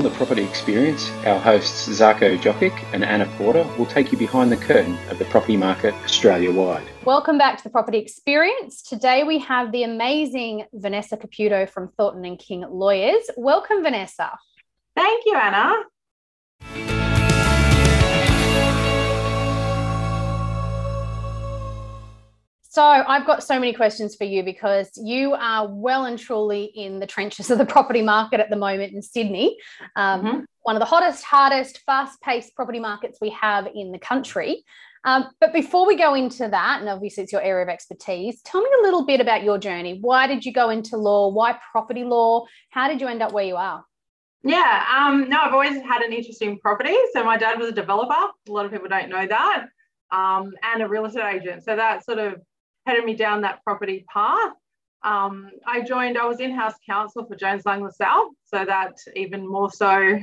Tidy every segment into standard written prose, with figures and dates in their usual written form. On The Property Experience, our hosts Zarko Jokic and Anna Porter will take you behind the curtain of the property market Australia-wide. Welcome back to The Property Experience. Today we have the amazing Vanessa Caputo from Thornton + King Lawyers. Welcome, Vanessa. Thank you, Anna. So I've got so many questions for you because you are well and truly in the trenches of the property market at the moment in Sydney, one of the hottest, hardest, fast-paced property markets we have in the country. But before we go into that, and obviously it's your area of expertise, tell me a little bit about your journey. Why did you go into law? Why property law? How did you end up where you are? Yeah, I've always had an interest in property. So my dad was a developer. A lot of people don't know that, and a real estate agent. So that sort of headed me down that property path. I was in-house counsel for Jones Lang LaSalle, so that even more so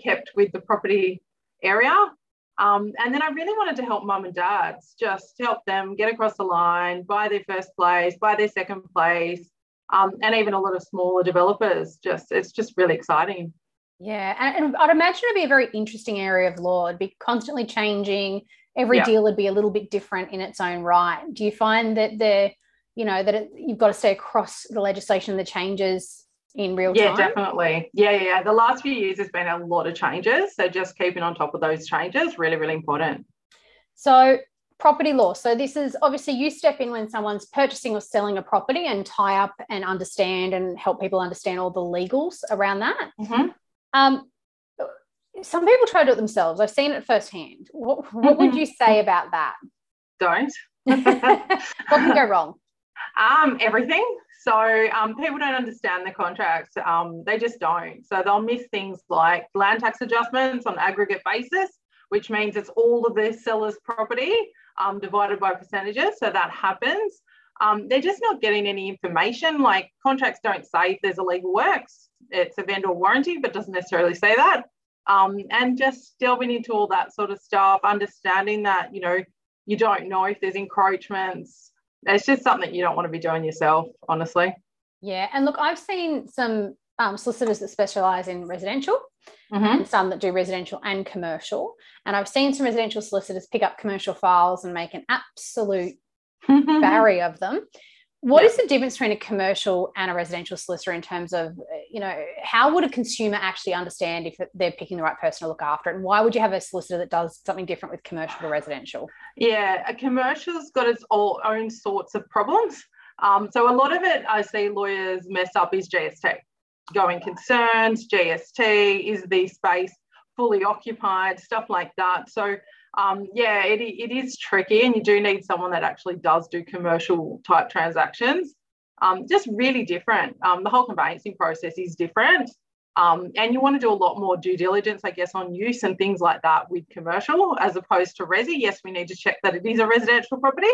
kept with the property area. And then I really wanted to help mum and dads, just help them get across the line, buy their first place, buy their second place, and even a lot of smaller developers. It's just really exciting. Yeah, and I'd imagine it'd be a very interesting area of law. It'd be constantly changing. Every deal would be a little bit different in its own right. Do you find that you've got to stay across the legislation, the changes in real time? Yeah, definitely. Yeah. The last few years has been a lot of changes. So just keeping on top of those changes, really, really important. So property law. So this is obviously you step in when someone's purchasing or selling a property and tie up and understand and help people understand all the legals around that. Mm-hmm. Some people try to do it themselves. I've seen it firsthand. What would you say about that? Don't. What can go wrong? Everything. So people don't understand the contracts. They just don't. So they'll miss things like land tax adjustments on aggregate basis, which means it's all of the seller's property divided by percentages. So that happens. They're just not getting any information. Like contracts don't say there's illegal works. It's a vendor warranty, but doesn't necessarily say that. And just delving into all that sort of stuff, understanding that, you don't know if there's encroachments. It's just something you don't want to be doing yourself, honestly. Yeah. And look, I've seen some solicitors that specialise in residential and some that do residential and commercial. And I've seen some residential solicitors pick up commercial files and make an absolute barrier of them. What is the difference between a commercial and a residential solicitor in terms of, how would a consumer actually understand if they're picking the right person to look after it? And why would you have a solicitor that does something different with commercial to residential? Yeah, a commercial's got its own sorts of problems. So a lot of it I see lawyers mess up is GST. Going concerns, GST, is the space fully occupied, stuff like that. So it is tricky, and you do need someone that actually does do commercial type transactions. Just really different. The whole conveyancing process is different, and you want to do a lot more due diligence, I guess, on use and things like that with commercial as opposed to resi. Yes, we need to check that it is a residential property,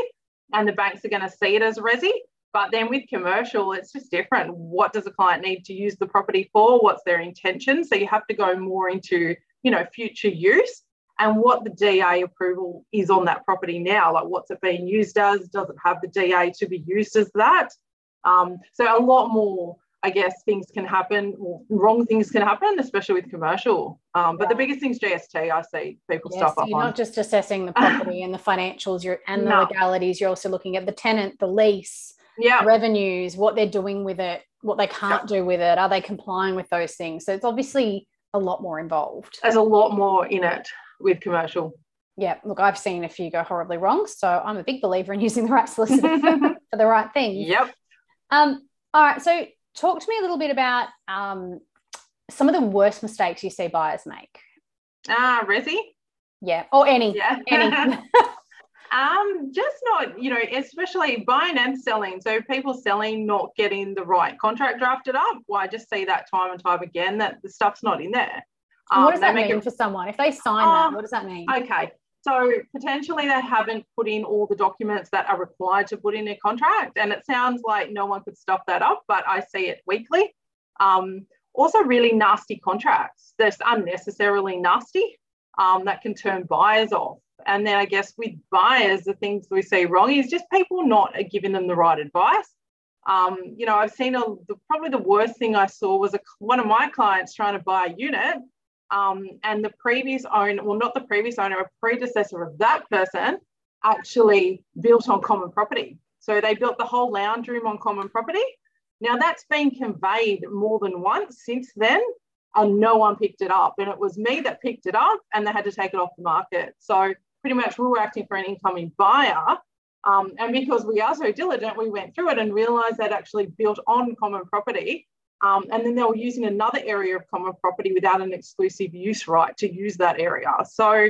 and the banks are going to see it as resi. But then with commercial, it's just different. What does a client need to use the property for? What's their intention? So you have to go more into future use. And what the DA approval is on that property now, like what's it being used as? Does it have the DA to be used as that? So a lot more, I guess, things can happen, or wrong things can happen, especially with commercial. But the biggest thing is GST. I see people stuff up on. You're not just assessing the property and the financials and the legalities. You're also looking at the tenant, the lease, revenues, what they're doing with it, what they can't do with it. Are they complying with those things? So it's obviously a lot more involved. There's a lot more in it with commercial. Yeah, look, I've seen a few go horribly wrong, so I'm a big believer in using the right solicitor for the right thing. Yep. All right, so talk to me a little bit about some of the worst mistakes you see buyers make. Resi? Yeah, or any. Yeah. Any. Just not, especially buying and selling. So people selling not getting the right contract drafted up. Well, I just see that time and time again that the stuff's not in there. What does that mean for someone? If they sign that, what does that mean? Okay. So potentially they haven't put in all the documents that are required to put in a contract. And it sounds like no one could stuff that up, but I see it weekly. Also really nasty contracts. That's unnecessarily nasty that can turn buyers off. And then I guess with buyers, the things we see wrong is just people not giving them the right advice. You know, I've seen probably the worst thing I saw was one of my clients trying to buy a unit, and the previous owner, well, not the previous owner, a predecessor of that person actually built on common property. So they built the whole lounge room on common property. Now that's been conveyed more than once since then, and no one picked it up. And it was me that picked it up, and they had to take it off the market. So pretty much we were acting for an incoming buyer. And because we are so diligent, we went through it and realised that actually built on common property. And then they were using another area of common property without an exclusive use right to use that area. So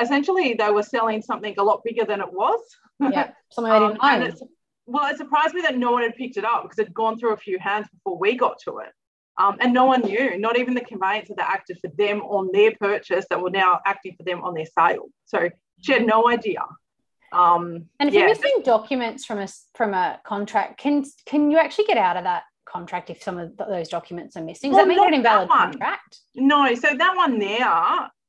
essentially, they were selling something a lot bigger than it was. Yeah, something they didn't own. Well, it surprised me that no one had picked it up because it had gone through a few hands before we got to it. And no one knew, not even the conveyancer that acted for them on their purchase that were now acting for them on their sale. So she had no idea. And if you're missing documents from a contract, can you actually get out of that contract if some of those documents are missing? Does that make it an invalid contract? No. So that one there,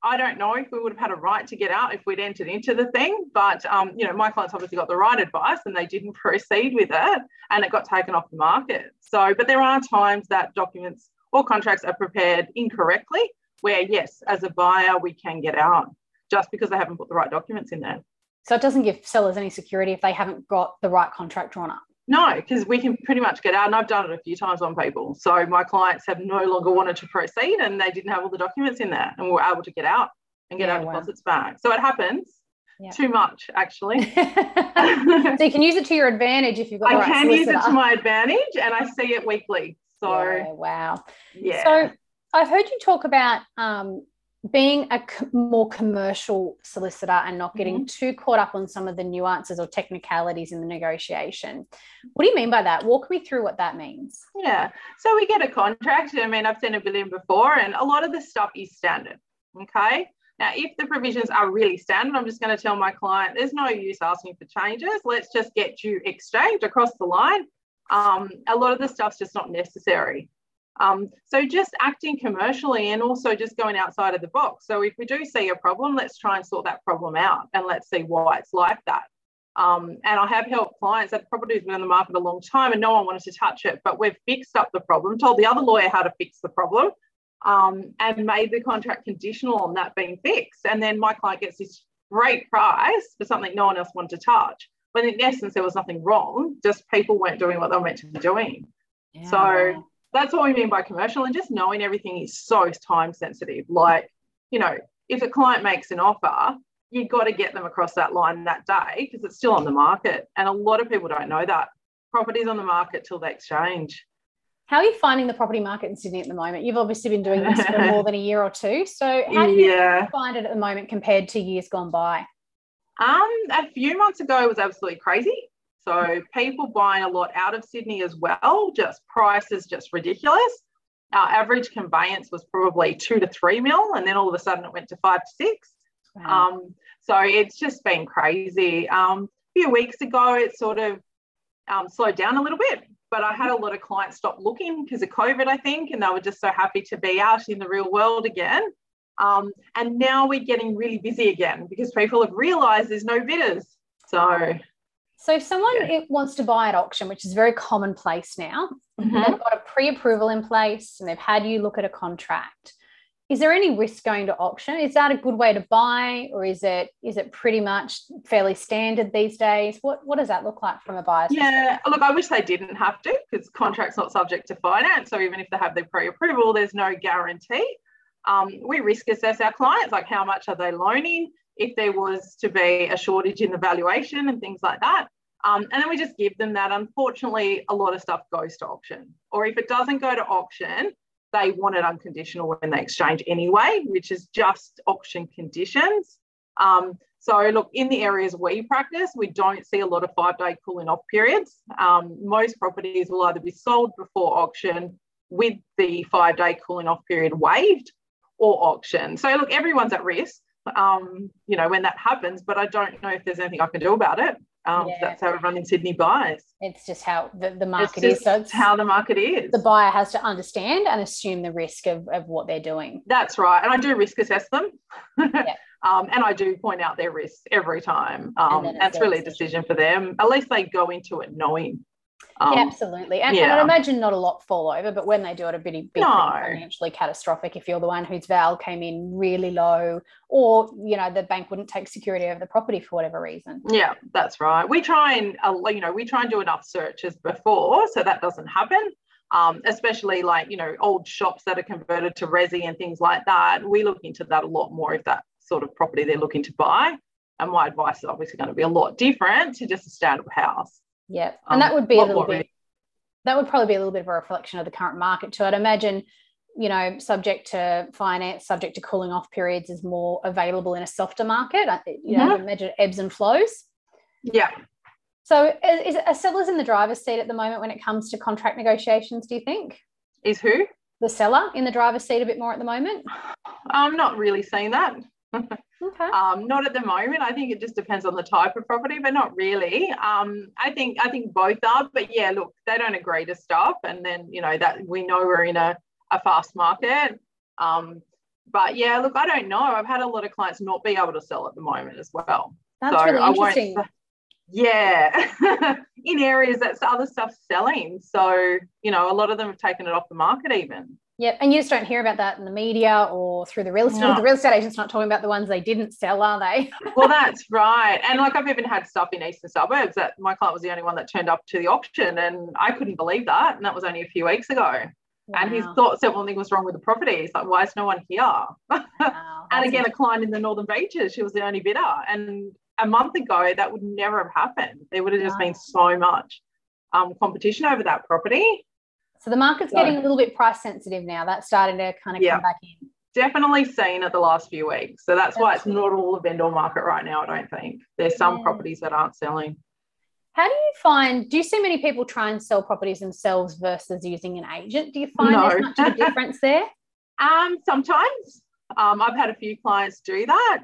I don't know if we would have had a right to get out if we'd entered into the thing. But, you know, my clients obviously got the right advice and they didn't proceed with it and it got taken off the market. So, but there are times that documents or contracts are prepared incorrectly where, yes, as a buyer, we can get out just because they haven't put the right documents in there. So it doesn't give sellers any security if they haven't got the right contract drawn up? No, because we can pretty much get out, and I've done it a few times on people. So my clients have no longer wanted to proceed and they didn't have all the documents in there and we were able to get out and get our deposits back. So it happens too much, actually. So you can use it to your advantage if you've got the right solicitor. I can use it to my advantage and I see it weekly. So yeah. So I've heard you talk about being a more commercial solicitor and not getting too caught up on some of the nuances or technicalities in the negotiation. What do you mean by that? Walk me through what that means. Yeah. So we get a contract. I mean, I've seen a billion before, and a lot of the stuff is standard. Okay. Now, if the provisions are really standard, I'm just going to tell my client, there's no use asking for changes. Let's just get you exchanged across the line. A lot of the stuff's just not necessary. So just acting commercially and also just going outside of the box. So if we do see a problem, let's try and sort that problem out and let's see why it's like that. And I have helped clients that the property's been on the market a long time and no one wanted to touch it, but we've fixed up the problem, told the other lawyer how to fix the problem, and made the contract conditional on that being fixed. And then my client gets this great price for something no one else wanted to touch. But in essence, there was nothing wrong, just people weren't doing what they were meant to be doing. Yeah. So that's what we mean by commercial, and just knowing everything is so time sensitive. Like, you know, if a client makes an offer, you've got to get them across that line that day because it's still on the market. And a lot of people don't know that. Property's on the market till they exchange. How are you finding the property market in Sydney at the moment? You've obviously been doing this for more than a year or two. So how do you find it at the moment compared to years gone by? A few months ago, it was absolutely crazy. So people buying a lot out of Sydney as well, just prices just ridiculous. Our average conveyance was probably 2 to 3 mil, and then all of a sudden it went to 5 to 6. Wow. So it's just been crazy. A few weeks ago, it sort of slowed down a little bit, but I had a lot of clients stop looking because of COVID, I think, and they were just so happy to be out in the real world again. And now we're getting really busy again because people have realised there's no bidders. So if someone wants to buy at auction, which is very commonplace now, they've got a pre-approval in place and they've had you look at a contract, is there any risk going to auction? Is that a good way to buy, or is it pretty much fairly standard these days? What does that look like from a buyer's perspective? Yeah, look, I wish they didn't have to because contract's not subject to finance. So even if they have their pre-approval, there's no guarantee. We risk assess our clients, like how much are they loaning, if there was to be a shortage in the valuation and things like that. And then we just give them that. Unfortunately, a lot of stuff goes to auction. Or if it doesn't go to auction, they want it unconditional when they exchange anyway, which is just auction conditions. So, look, in the areas we practice, we don't see a lot of 5-day cooling off periods. Most properties will either be sold before auction with the 5-day cooling off period waived or auction. So, look, everyone's at risk. You know, when that happens, but I don't know if there's anything I can do about it. That's how everyone in Sydney buys. It's just how the market is. So it's how the market is. The buyer has to understand and assume the risk of what they're doing. That's right. And I do risk assess them. And I do point out their risks every time. That's really a decision for them. At least they go into it knowing Yeah, absolutely. And I'd imagine not a lot fall over, but when they do, it'll be financially catastrophic if you're the one whose val came in really low, or, you know, the bank wouldn't take security over the property for whatever reason. Yeah, that's right. We try and, do enough searches before so that doesn't happen. Especially like, you know, old shops that are converted to resi and things like that. We look into that a lot more if that sort of property they're looking to buy. And my advice is obviously going to be a lot different to just a standard house. Yeah. And that would be a little bit of a reflection of the current market too. I'd imagine, you know, subject to finance, subject to cooling off periods is more available in a softer market. I'd imagine ebbs and flows. Yeah. So are sellers in the driver's seat at the moment when it comes to contract negotiations, do you think? Is who? The seller in the driver's seat a bit more at the moment? I'm not really seeing that. Okay. Not at the moment. I think it just depends on the type of property, but not really. I think both are. But, yeah, look, they don't agree to stuff. And then, you know, that we know we're in a fast market. But, yeah, look, I don't know. I've had a lot of clients not be able to sell at the moment as well. That's really interesting. Yeah, in areas that's other stuff selling. So, you know, a lot of them have taken it off the market even. Yeah, and you just don't hear about that in the media or through the real estate. No. The real estate agent's not talking about the ones they didn't sell, are they? Well, that's right. And, like, I've even had stuff in eastern suburbs that my client was the only one that turned up to the auction, and I couldn't believe that. And that was only a few weeks ago. Wow. And he thought something was wrong with the property. He's like, why is no one here? Wow, and, again, a client in the Northern Beaches, she was the only bidder. And a month ago, that would never have happened. There would have just been so much competition over that property. So the market's getting a little bit price sensitive now. That's starting to kind of come back in. Definitely seen at the last few weeks. So that's why it's not all the vendor market right now, I don't think. There's some properties that aren't selling. How do you see many people try and sell properties themselves versus using an agent? Do you find there's much of a difference there? Sometimes. I've had a few clients do that.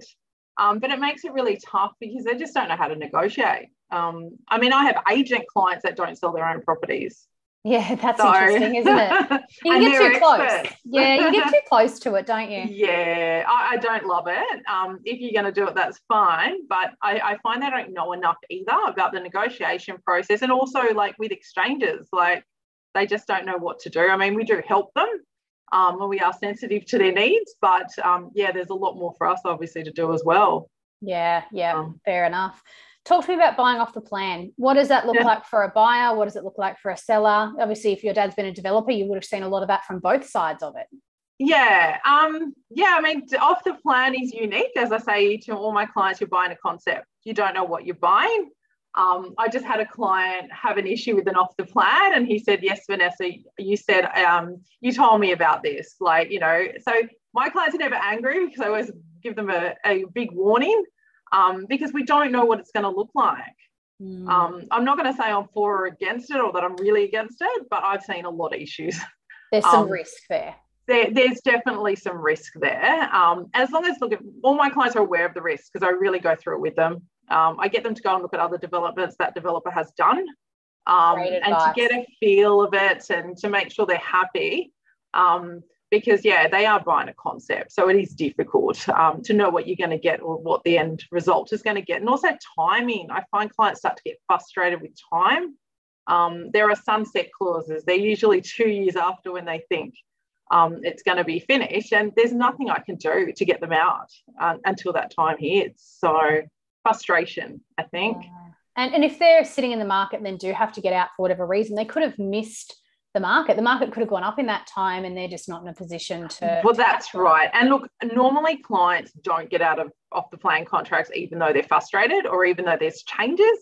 But it makes it really tough because they just don't know how to negotiate. I mean, I have agent clients that don't sell their own properties. Yeah, that's interesting, isn't it? You get too experts. Close. Yeah, you get too close to it, don't you? Yeah, I don't love it. If you're going to do it, that's fine. But I find they don't know enough either about the negotiation process. And also, like, with exchanges, like, they just don't know what to do. I mean, we do help them. We are sensitive to their needs, but there's a lot more for us obviously to do as well. Fair enough. Talk to me about buying off the plan. What does that look like for a buyer? What does it look like for a seller? Obviously, if your dad's been a developer, you would have seen a lot of that from both sides of it. I mean, off the plan is unique, as I say to all my clients. You're buying a concept, you don't know what you're buying. I just had a client have an issue with an off the plan, and he said, yes, Vanessa, you said, you told me about this. Like, you know, so my clients are never angry because I always give them a big warning because we don't know what it's going to look like. Mm. I'm not going to say I'm for or against it or that I'm really against it, but I've seen a lot of issues. There's some risk there. There's definitely some risk there. As long as, all my clients are aware of the risk because I really go through it with them. I get them to go and look at other developments that developer has done and to get a feel of it and to make sure they're happy because, they are buying a concept. So it is difficult to know what you're going to get or what the end result is going to get. And also timing. I find clients start to get frustrated with time. There are sunset clauses. They're usually 2 years after when they think it's going to be finished. And there's nothing I can do to get them out until that time hits. So... frustration, I think. And if they're sitting in the market and then do have to get out for whatever reason, they could have missed the market. The market could have gone up in that time and they're just not in a position to... Well, that's right. And look, normally clients don't get out of off the plan contracts even though they're frustrated or even though there's changes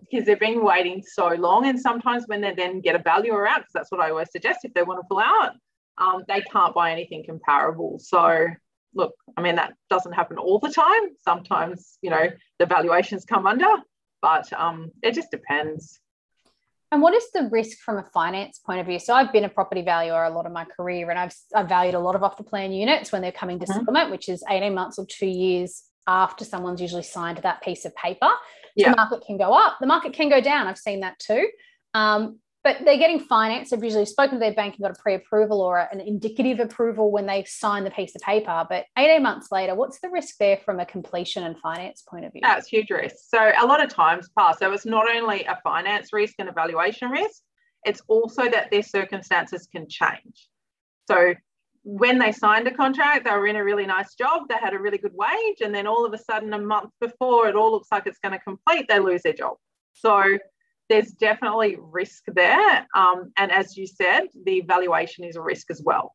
because they've been waiting so long. And sometimes when they then get a valuer out, because that's what I always suggest, if they want to pull out, they can't buy anything comparable. So... look, I mean, that doesn't happen all the time. Sometimes, you know, the valuations come under, but it just depends. And what is the risk from a finance point of view? So I've been a property valuer a lot of my career, and I've valued a lot of off-the-plan units when they're coming to settlement, which is 18 months or 2 years after someone's usually signed that piece of paper. So the market can go up. The market can go down. I've seen that too. But they're getting finance. They've usually spoken to their bank and got a pre-approval or an indicative approval when they sign the piece of paper. But 18 months later, what's the risk there from a completion and finance point of view? That's huge risk. So a lot of times pass. So it's not only a finance risk and a valuation risk, it's also that their circumstances can change. So when they signed a contract, they were in a really nice job, they had a really good wage, and then all of a sudden a month before it all looks like it's going to complete, they lose their job. So there's definitely risk there. And as you said, the valuation is a risk as well.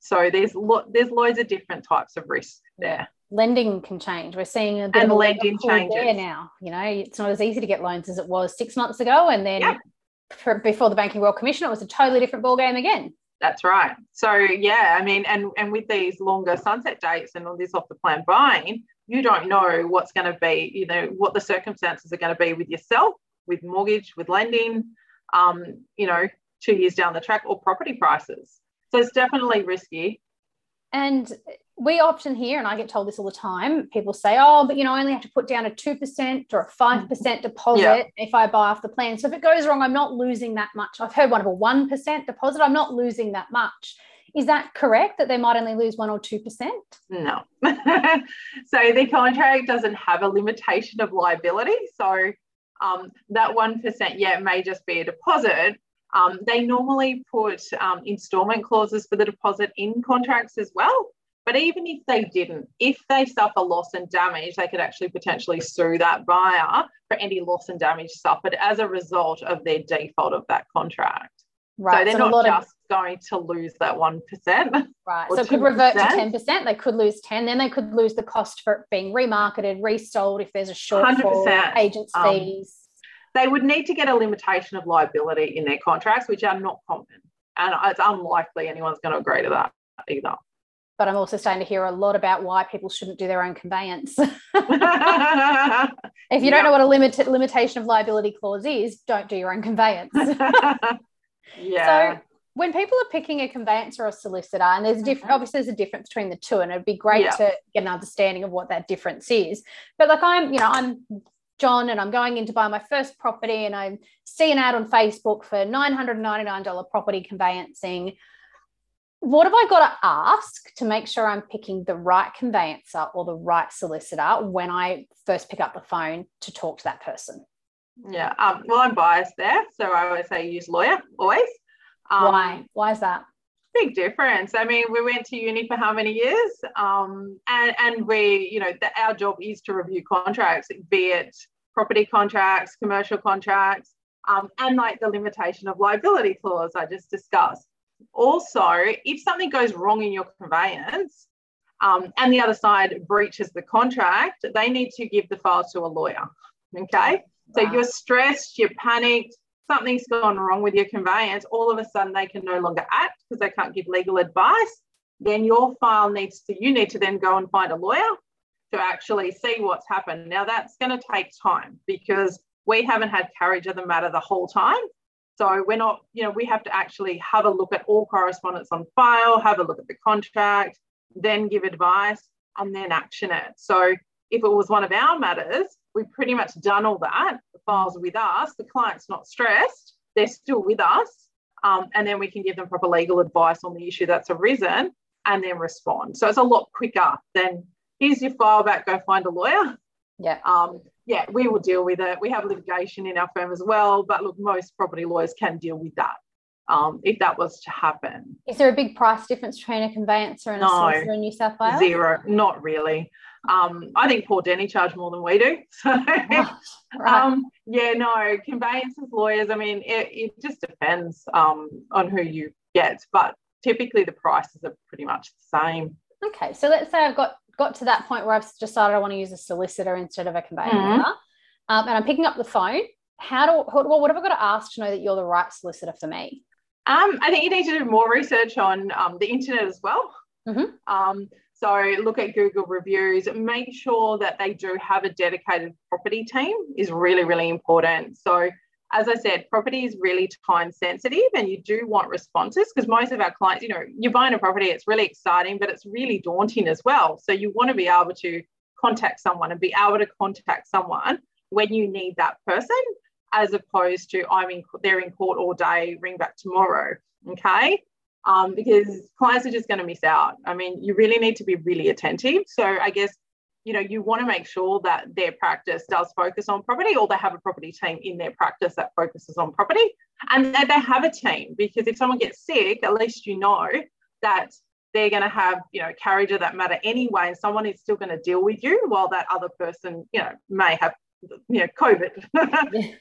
So there's loads of different types of risk there. Lending can change. We're seeing a bit of a lending changes there now. You know, it's not as easy to get loans as it was 6 months ago. And then before the Banking Royal Commission, it was a totally different ballgame again. That's right. So, yeah, I mean, and with these longer sunset dates and all this off-the-plan buying, you don't know what's going to be, you know, what the circumstances are going to be with yourself, with mortgage, with lending, you know, 2 years down the track, or property prices. So it's definitely risky. And we often hear, and I get told this all the time, people say, oh, but, you know, I only have to put down a 2% or a 5% deposit if I buy off the plan. So if it goes wrong, I'm not losing that much. I've heard one of a 1% deposit. I'm not losing that much. Is that correct, that they might only lose 1 or 2%? No. So the contract doesn't have a limitation of liability. So that 1%, it may just be a deposit. They normally put instalment clauses for the deposit in contracts as well. But even if they didn't, if they suffer loss and damage, they could actually potentially sue that buyer for any loss and damage suffered as a result of their default of that contract. Right. So they're not just going to lose that 1%. Right. So it could revert to 10%. They could lose 10. Then they could lose the cost for it being remarketed, resold if there's a shortfall, agents' fees. They would need to get a limitation of liability in their contracts, which are not common. And it's unlikely anyone's going to agree to that either. But I'm also starting to hear a lot about why people shouldn't do their own conveyance. If you don't know what a limitation of liability clause is, don't do your own conveyance. So when people are picking a conveyancer or a solicitor, and there's obviously there's a difference between the two, and it'd be great to get an understanding of what that difference is. But like I'm John, and I'm going in to buy my first property, and I see an ad on Facebook for $999 property conveyancing. What have I got to ask to make sure I'm picking the right conveyancer or the right solicitor when I first pick up the phone to talk to that person? Yeah, well, I'm biased there, so I always say use lawyer, always. Why? Why is that? Big difference. I mean, we went to uni for how many years? And we, you know, our job is to review contracts, be it property contracts, commercial contracts, and like the limitation of liability clause I just discussed. Also, if something goes wrong in your conveyance, and the other side breaches the contract, they need to give the file to a lawyer. Okay. So you're stressed, you're panicked, something's gone wrong with your conveyance, all of a sudden they can no longer act because they can't give legal advice. Then your file you need to then go and find a lawyer to actually see what's happened. Now that's going to take time because we haven't had carriage of the matter the whole time. So we're not, you know, we have to actually have a look at all correspondence on file, have a look at the contract, then give advice and then action it. So if it was one of our matters, we've pretty much done all that. The file's with us. The client's not stressed. They're still with us. And then we can give them proper legal advice on the issue that's arisen and then respond. So it's a lot quicker than here's your file back, go find a lawyer. Yeah. Yeah, we will deal with it. We have litigation in our firm as well. But look, most property lawyers can deal with that if that was to happen. Is there a big price difference between a conveyancer and a solicitor in New South Wales? Zero, not really. I think Port Denny charge more than we do. So, conveyancers, lawyers, I mean, it just depends on who you get, but typically the prices are pretty much the same. Okay, so let's say I've got to that point where I've decided I want to use a solicitor instead of a conveyancer, and I'm picking up the phone. What have I got to ask to know that you're the right solicitor for me? I think you need to do more research on the internet as well. So look at Google reviews. Make sure that they do have a dedicated property team is really, really important. So as I said, property is really time sensitive and you do want responses because most of our clients, you know, you're buying a property, it's really exciting, but it's really daunting as well. So you want to be able to contact someone when you need that person as opposed to they're in court all day, ring back tomorrow, okay? Because clients are just going to miss out. I mean, you really need to be really attentive. So I guess, you know, you want to make sure that their practice does focus on property, or they have a property team in their practice that focuses on property, and that they have a team, because if someone gets sick, at least you know that they're going to have, you know, carriage of that matter anyway, and someone is still going to deal with you while that other person, you know, may have, you know, COVID yes.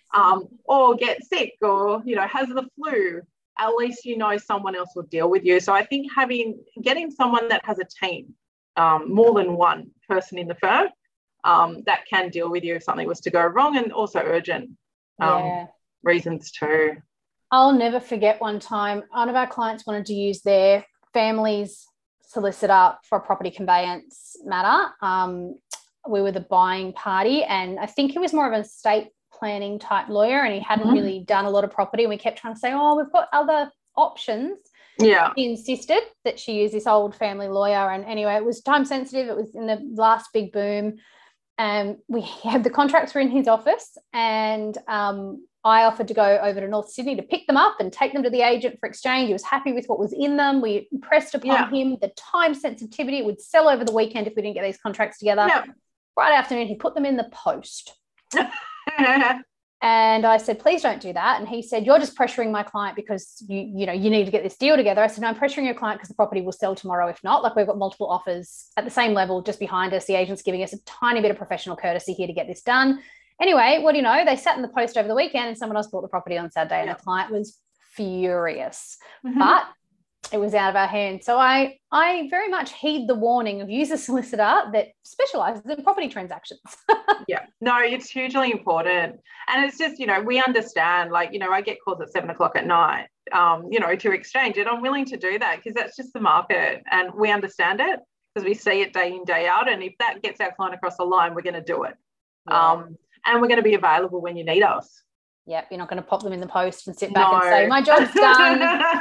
Or get sick, or, you know, has the flu. At least you know someone else will deal with you. So I think getting someone that has a team, more than one person in the firm, that can deal with you if something was to go wrong, and also urgent reasons too. I'll never forget one time one of our clients wanted to use their family's solicitor for a property conveyance matter. We were the buying party, and I think he was more of an estate planning type lawyer, and he hadn't really done a lot of property, and we kept trying to say, oh, we've got other options. Yeah. She insisted that she used this old family lawyer, and anyway, it was time sensitive. It was in the last big boom, and we had the contracts were in his office, and I offered to go over to North Sydney to pick them up and take them to the agent for exchange. He was happy with what was in them. We impressed upon him the time sensitivity. It would sell over the weekend if we didn't get these contracts together. Yeah. Right afternoon, he put them in the post. And I said, please don't do that. And he said, you're just pressuring my client because you need to get this deal together. I said, no, I'm pressuring your client because the property will sell tomorrow if not. Like, we've got multiple offers at the same level just behind us. The agent's giving us a tiny bit of professional courtesy here to get this done. Anyway, what do you know? They sat in the post over the weekend, and someone else bought the property on Saturday, and the client was furious. Mm-hmm. But it was out of our hands. So I very much heed the warning of use a solicitor that specialises in property transactions. Yeah, no, it's hugely important. And it's just, you know, we understand, like, you know, I get calls at 7:00 at night, you know, to exchange, and I'm willing to do that because that's just the market, and we understand it because we see it day in, day out. And if that gets our client across the line, we're going to do it. Yeah. And we're going to be available when you need us. Yep, you're not going to pop them in the post and sit back and say, my job's done.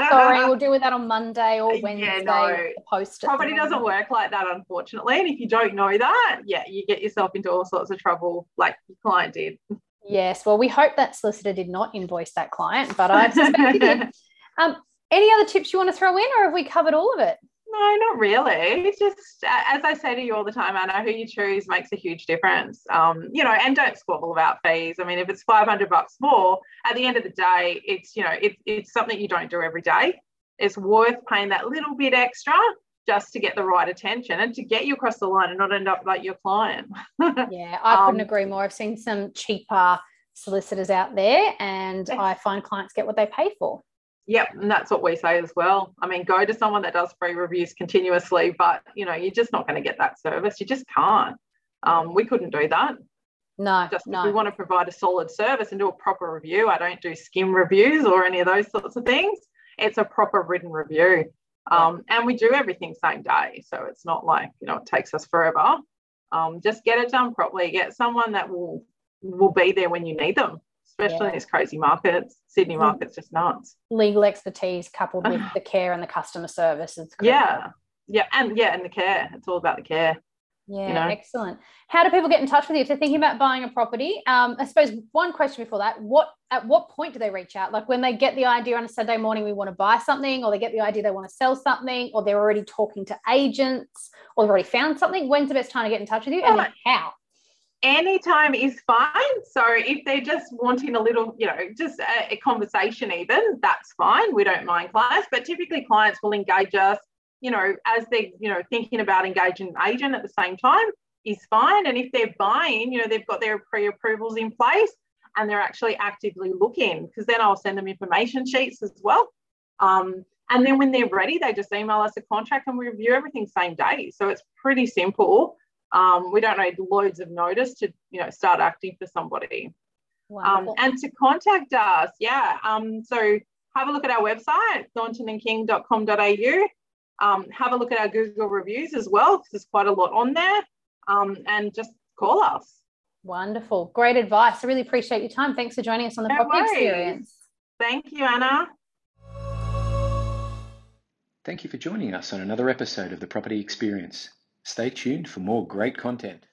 Sorry, we'll deal with that on Monday or Wednesday. Yeah, no. The post property doesn't work like that, unfortunately. And if you don't know that, you get yourself into all sorts of trouble, like your client did. Yes, well, we hope that solicitor did not invoice that client, but I suspect he did. Any other tips you want to throw in, or have we covered all of it? No, not really. It's just, as I say to you all the time, Anna, who you choose makes a huge difference. You know, and don't squabble about fees. I mean, if it's $500 more, at the end of the day, it's, you know, it's something you don't do every day. It's worth paying that little bit extra just to get the right attention and to get you across the line and not end up like your client. Yeah, I couldn't agree more. I've seen some cheaper solicitors out there, and I find clients get what they pay for. Yep, and that's what we say as well. I mean, go to someone that does free reviews continuously, but, you know, you're just not going to get that service. You just can't. We couldn't do that. No, just no. If we want to provide a solid service and do a proper review. I don't do skim reviews or any of those sorts of things. It's a proper written review. And we do everything same day. So it's not like, you know, it takes us forever. Just get it done properly. Get someone that will be there when you need them. Especially in these crazy markets. Sydney market's just nuts. Legal expertise coupled with the care and the customer service. And the care. It's all about the care. Yeah, you know? Excellent. How do people get in touch with you if they're thinking about buying a property? I suppose one question before that, at what point do they reach out? Like, when they get the idea on a Saturday morning we want to buy something, or they get the idea they want to sell something, or they're already talking to agents, or they've already found something, when's the best time to get in touch with you and how? Anytime is fine. So if they're just wanting a little, you know, just a conversation even, that's fine. We don't mind clients, but typically clients will engage us, you know, as they're, you know, thinking about engaging an agent at the same time is fine. And if they're buying, you know, they've got their pre-approvals in place and they're actually actively looking, because then I'll send them information sheets as well. And then when they're ready, they just email us a contract and we review everything same day. So it's pretty simple. We don't need loads of notice to, you know, start acting for somebody. Wow. And to contact us, so have a look at our website, thorntonandking.com.au. Have a look at our Google reviews as well, because there's quite a lot on there. And just call us. Wonderful. Great advice. I really appreciate your time. Thanks for joining us on the Property Experience. Thank you, Anna. Thank you for joining us on another episode of the Property Experience. Stay tuned for more great content.